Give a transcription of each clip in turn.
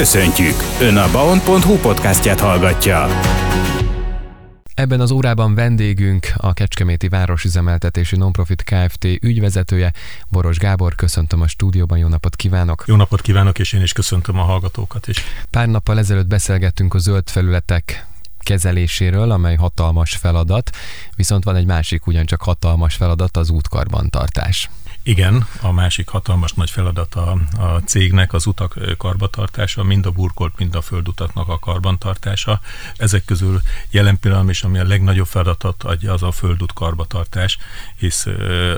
Köszöntjük! Ön a baon.hu podcastját hallgatja. Ebben az órában vendégünk a Kecskeméti Városüzemeltetési Nonprofit Kft. Ügyvezetője, Boros Gábor. Köszöntöm a stúdióban, jó napot kívánok! Jó napot kívánok, és én is köszöntöm a hallgatókat is. Pár nappal ezelőtt beszélgettünk a zöld felületek kezeléséről, amely hatalmas feladat, viszont van egy másik ugyancsak hatalmas feladat, az útkarbantartás. Igen, a másik hatalmas nagy feladat a cégnek az utak karbantartása, mind a burkolt, mind a földutaknak a karbantartása. Ezek közül jelen pillanatban is, ami a legnagyobb feladatot adja, az a földút karbantartás, hisz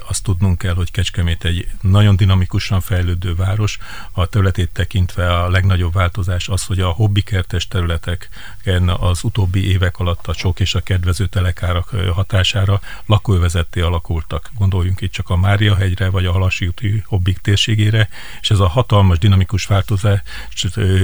azt tudnunk kell, hogy Kecskemét egy nagyon dinamikusan fejlődő város. A területét tekintve a legnagyobb változás az, hogy a hobbikertes területeken az utóbbi évek alatt a csok és a kedvező telekárak hatására lakóövezetté alakultak. Gondoljunk itt csak a Máriahegyre, vagy a Halasi úti hobbik térségére, és ez a hatalmas dinamikus változás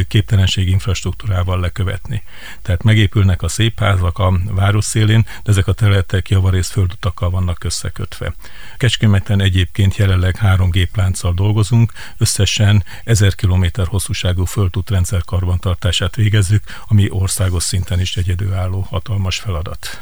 képtelenség infrastruktúrával lekövetni. Tehát megépülnek a szép házak a város szélén, de ezek a területek javarészt földutakkal vannak összekötve. Kecskeméten egyébként jelenleg 3 géplánccal dolgozunk, összesen 1000 km hosszúságú földútrendszer karbantartását végezzük, ami országos szinten is egyedülálló hatalmas feladat.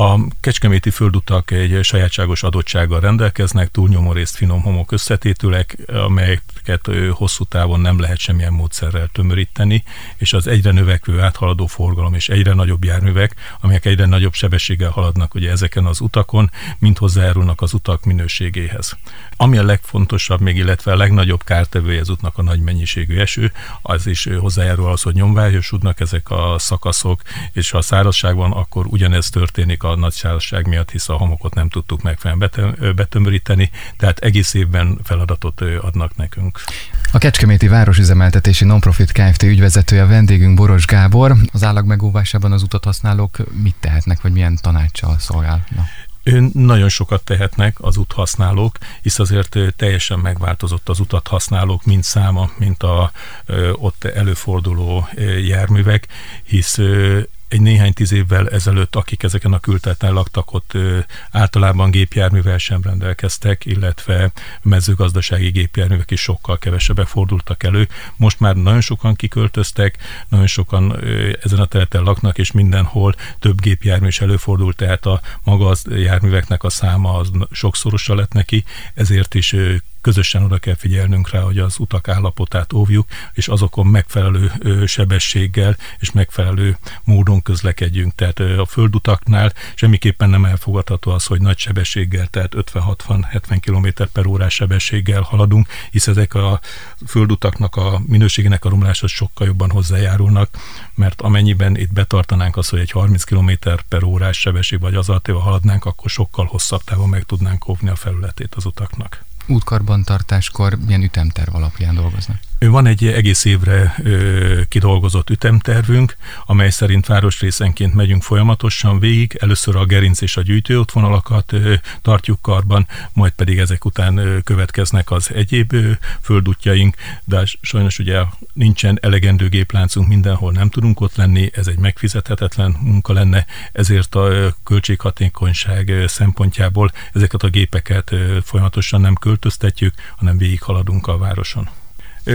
A kecskeméti földutak egy sajátságos adottsággal rendelkeznek, túlnyomó részt finom homok összetétülek, amelyeket hosszú távon nem lehet semmilyen módszerrel tömöríteni, és az egyre növekvő áthaladó forgalom és egyre nagyobb járművek, amelyek egyre nagyobb sebességgel haladnak ugye ezeken az utakon, mind hozzájárulnak az utak minőségéhez. Ami a legfontosabb még, illetve a legnagyobb kártevője az útnak a nagy mennyiségű eső, az is hozzájárul az, hogy nyomvágyosodnak ezek a szakaszok, és ha szárazság van, akkor ugyanez történik a nagy szárazság miatt, hisz a homokot nem tudtuk megfelelően betömöríteni, tehát egész évben feladatot adnak nekünk. A Kecskeméti Városüzemeltetési Nonprofit Kft. Ügyvezetője, a vendégünk Boros Gábor. Az állag megóvásában az utathasználók mit tehetnek, vagy milyen tanácssal szolgálnak? Nagyon sokat tehetnek az úthasználók, hisz azért teljesen megváltozott az utathasználók mind száma, mint a ott előforduló járművek, hisz egy néhány 10 évvel ezelőtt, akik ezeken a külterületen laktak, ott általában gépjárművel sem rendelkeztek, illetve mezőgazdasági gépjárművek is sokkal kevesebbek fordultak elő. Most már nagyon sokan kiköltöztek, nagyon sokan ezen a területen laknak, és mindenhol több gépjármű is előfordul, tehát a maga az járműveknek a száma az sokszorosa lett neki, ezért is közösen oda kell figyelnünk rá, hogy az utak állapotát óvjuk, és azokon megfelelő sebességgel és megfelelő módon közlekedjünk. Tehát a földutaknál semmiképpen nem elfogadható az, hogy nagy sebességgel, tehát 50-60-70 km/h sebességgel haladunk, hisz ezek a földutaknak a minőségének a romláshoz sokkal jobban hozzájárulnak, mert amennyiben itt betartanánk azt, hogy egy 30 km/h sebesség vagy az alatt haladnánk, akkor sokkal hosszabb távon meg tudnánk óvni a felületét az utaknak. Útkarbantartáskor milyen ütemterv alapján dolgoznak? Van egy egész évre kidolgozott ütemtervünk, amely szerint városrészenként megyünk folyamatosan végig. Először a gerinc és a gyűjtő útvonalakat tartjuk karban, majd pedig ezek után következnek az egyéb földútjaink, de sajnos ugye nincsen elegendő gépláncunk, mindenhol nem tudunk ott lenni, ez egy megfizethetetlen munka lenne, ezért a költséghatékonyság szempontjából ezeket a gépeket folyamatosan nem költöztetjük, hanem végighaladunk a városon.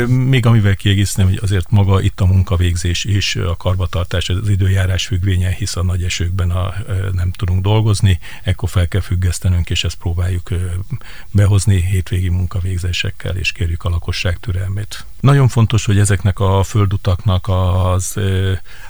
Még amivel kiegészítem, hogy azért maga itt a munkavégzés és a karbantartás az időjárás függvénye, hisz a nagy esőkben nem tudunk dolgozni, ekkor fel kell függesztenünk, és ezt próbáljuk behozni hétvégi munkavégzésekkel, és kérjük a lakosság türelmét. Nagyon fontos, hogy ezeknek a földutaknak az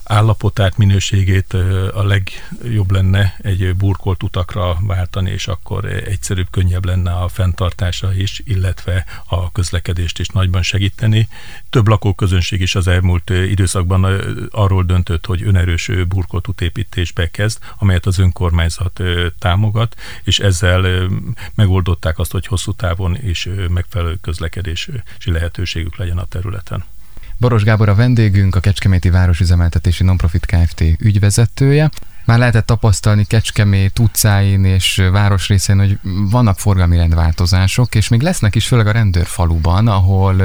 állapotát, minőségét a legjobb lenne egy burkolt utakra váltani, és akkor egyszerűbb, könnyebb lenne a fenntartása is, illetve a közlekedést is nagyban segíteni. Több lakóközönség is az elmúlt időszakban arról döntött, hogy önerős burkolt útépítésbe kezd, amelyet az önkormányzat támogat, és ezzel megoldották azt, hogy hosszú távon és megfelelő közlekedési lehetőségük legyen a területen. Boros Gábor a vendégünk, a Kecskeméti Városüzemeltetési Nonprofit Kft. Ügyvezetője. Már lehetett tapasztalni Kecskemét utcáin és városrészén, hogy vannak forgalmi rendváltozások, és még lesznek is, főleg a rendőrfaluban, ahol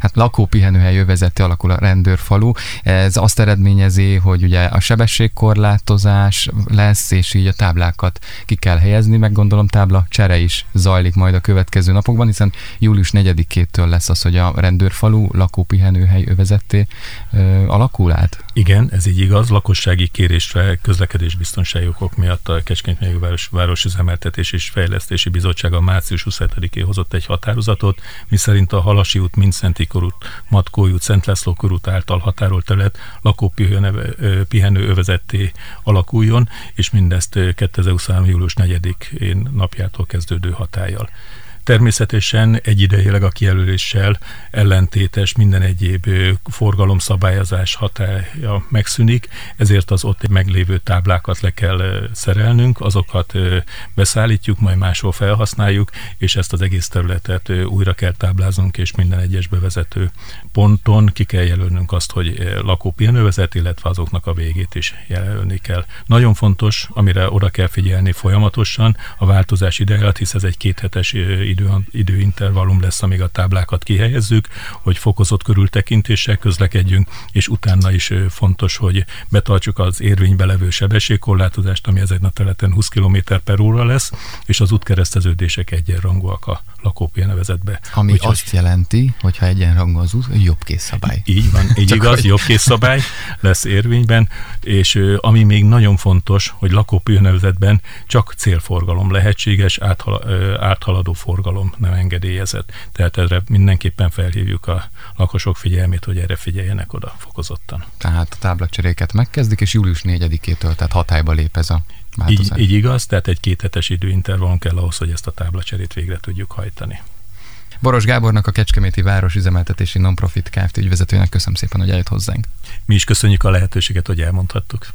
hát lakópihenőhely övezeti alakul a rendőrfalu. Ez azt eredményezi, hogy ugye a sebességkorlátozás lesz, és így a táblákat ki kell helyezni, meg gondolom tábla csere is zajlik majd a következő napokban, hiszen július 4-től lesz az, hogy a rendőrfalu lakópihenőhely övezetté alakul át. Igen, ez így igaz, lakossági kérésre közlekedésbiztonsági okok miatt a Kecskeméti Városüzemeltetési és Fejlesztési Bizottsága március 27-én hozott egy határozatot, miszerint a Halasi út, Mindszenti körút, Matkói út, Szent László körút által határolt terület lakópihenő övezetté alakuljon, és mindezt 2023. július 4-én napjától kezdődő hatállyal. Természetesen egyidejileg a kijelöléssel ellentétes minden egyéb forgalomszabályozás hatálya megszűnik, ezért az ott meglévő táblákat le kell szerelnünk, azokat beszállítjuk, majd máshol felhasználjuk, és ezt az egész területet újra kell tábláznunk, és minden egyes bevezető ponton ki kell jelölnünk azt, hogy lakópihenővezet, illetve azoknak a végét is jelölni kell. Nagyon fontos, amire oda kell figyelni folyamatosan a változás ideje alatt, hisz ez egy kéthetes időintervallum lesz, amíg a táblákat kihelyezzük, hogy fokozott körültekintéssel közlekedjünk, és utána is fontos, hogy betartsuk az érvénybe levő sebességkorlátozást, ami ezen a területen 20 km/h lesz, és az útkereszteződések egyenrangúak a lakópihenővezetbe. Ami úgyhogy azt jelenti, hogy ha egyenrangú az út, jobbkész szabály. Így van, így igaz, jobbkész szabály lesz érvényben, és ami még nagyon fontos, hogy lakópihenővezetben csak célforgalom lehetséges, áthaladó forgalom nem engedélyezett. Tehát erre mindenképpen felhívjuk a lakosok figyelmét, hogy erre figyeljenek oda fokozottan. Tehát a táblacseréket megkezdik, és július 4-től, tehát hatályba lép ez a változás. Így igaz, tehát egy kéthetes időintervallum kell ahhoz, hogy ezt a táblacserét végre tudjuk hajtani. Boros Gábornak, a Kecskeméti Városüzemeltetési Nonprofit Kft. Ügyvezetőjének köszönöm szépen, hogy eljött hozzánk. Mi is köszönjük a lehetőséget, hogy elmondhattuk.